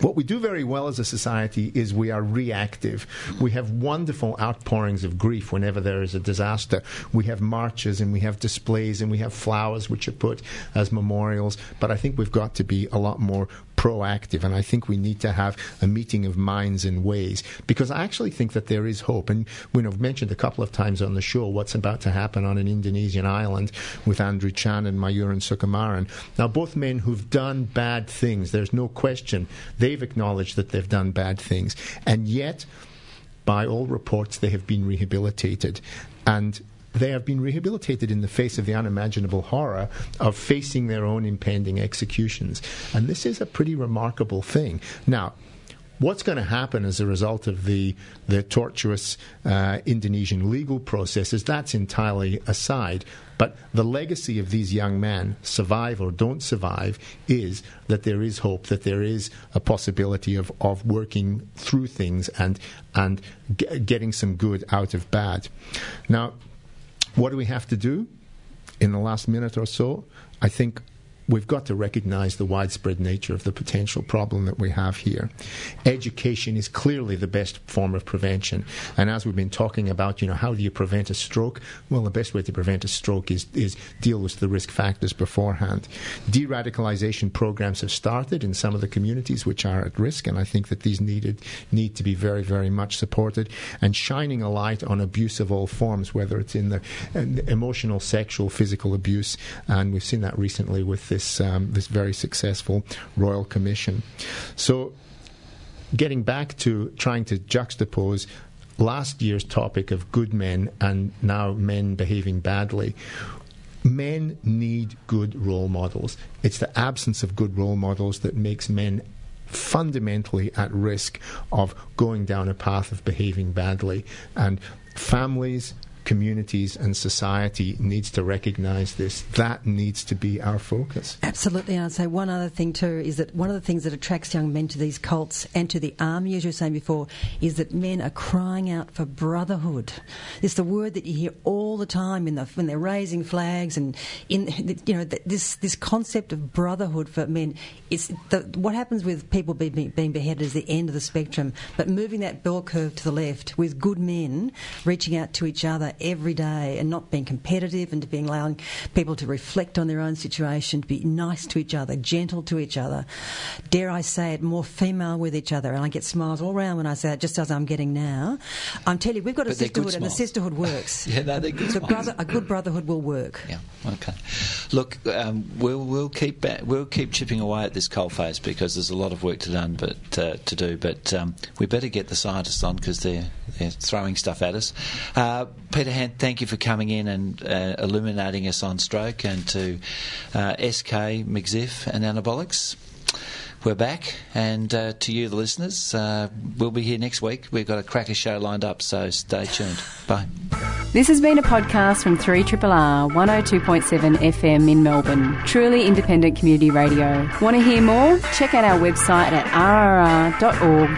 what we do very well as a society is we are reactive. We have wonderful outpourings of grief whenever there is a disaster. We have marches and we have displays and we have flowers which are put as memorials, but I think we've got to be a lot more proactive. And I think we need to have a meeting of minds and ways, because I actually think that there is hope. And we have mentioned a couple of times on the show what's about to happen on an Indonesian island with Andri Chan and Mayuran Sukumaran. Now, both men who've done bad things, there's no question they've acknowledged that they've done bad things. And yet, by all reports, they have been rehabilitated. And they have been rehabilitated in the face of the unimaginable horror of facing their own impending executions. And this is a pretty remarkable thing. Now, what's going to happen as a result of the tortuous Indonesian legal processes, that's entirely aside. But the legacy of these young men, survive or don't survive, is that there is hope, that there is a possibility of working through things and getting some good out of bad. Now, what do we have to do in the last minute or so? I think we've got to recognize the widespread nature of the potential problem that we have here. Education is clearly the best form of prevention. And as we've been talking about, you know, how do you prevent a stroke? Well, the best way to prevent a stroke is deal with the risk factors beforehand. De-radicalization programs have started in some of the communities which are at risk, and I think that these need to be very, very much supported. And shining a light on abuse of all forms, whether it's in the emotional, sexual, physical abuse, and we've seen that recently with this very successful Royal Commission. So getting back to trying to juxtapose last year's topic of good men and now men behaving badly, men need good role models. It's the absence of good role models that makes men fundamentally at risk of going down a path of behaving badly. And families, communities and society needs to recognise this. That needs to be our focus. Absolutely. And I'd say one other thing too is that one of the things that attracts young men to these cults and to the army, as you were saying before, is that men are crying out for brotherhood. It's the word that you hear all the time when they're raising flags and this concept of brotherhood for men. What happens with people being beheaded is the end of the spectrum, but moving that bell curve to the left with good men reaching out to each other every day and not being competitive and allowing people to reflect on their own situation, to be nice to each other, gentle to each other, dare I say it, more female with each other. And I get smiles all around when I say that, just as I'm getting now. I'm telling you, we've got a sisterhood and the sisterhood works. Yeah, no, they're good smiles. A good brotherhood will work. Yeah, okay. Look, we'll keep chipping away at this coalface because there's a lot of work to do, but we better get the scientists on because they're throwing stuff at us. Peter Hand, thank you for coming in and illuminating us on stroke, and to SK, McZiff and Anabolics. We're back, and to you, the listeners, we'll be here next week. We've got a cracker show lined up, so stay tuned. Bye. This has been a podcast from 3RRR 102.7 FM in Melbourne. Truly independent community radio. Want to hear more? Check out our website at rrr.org.au.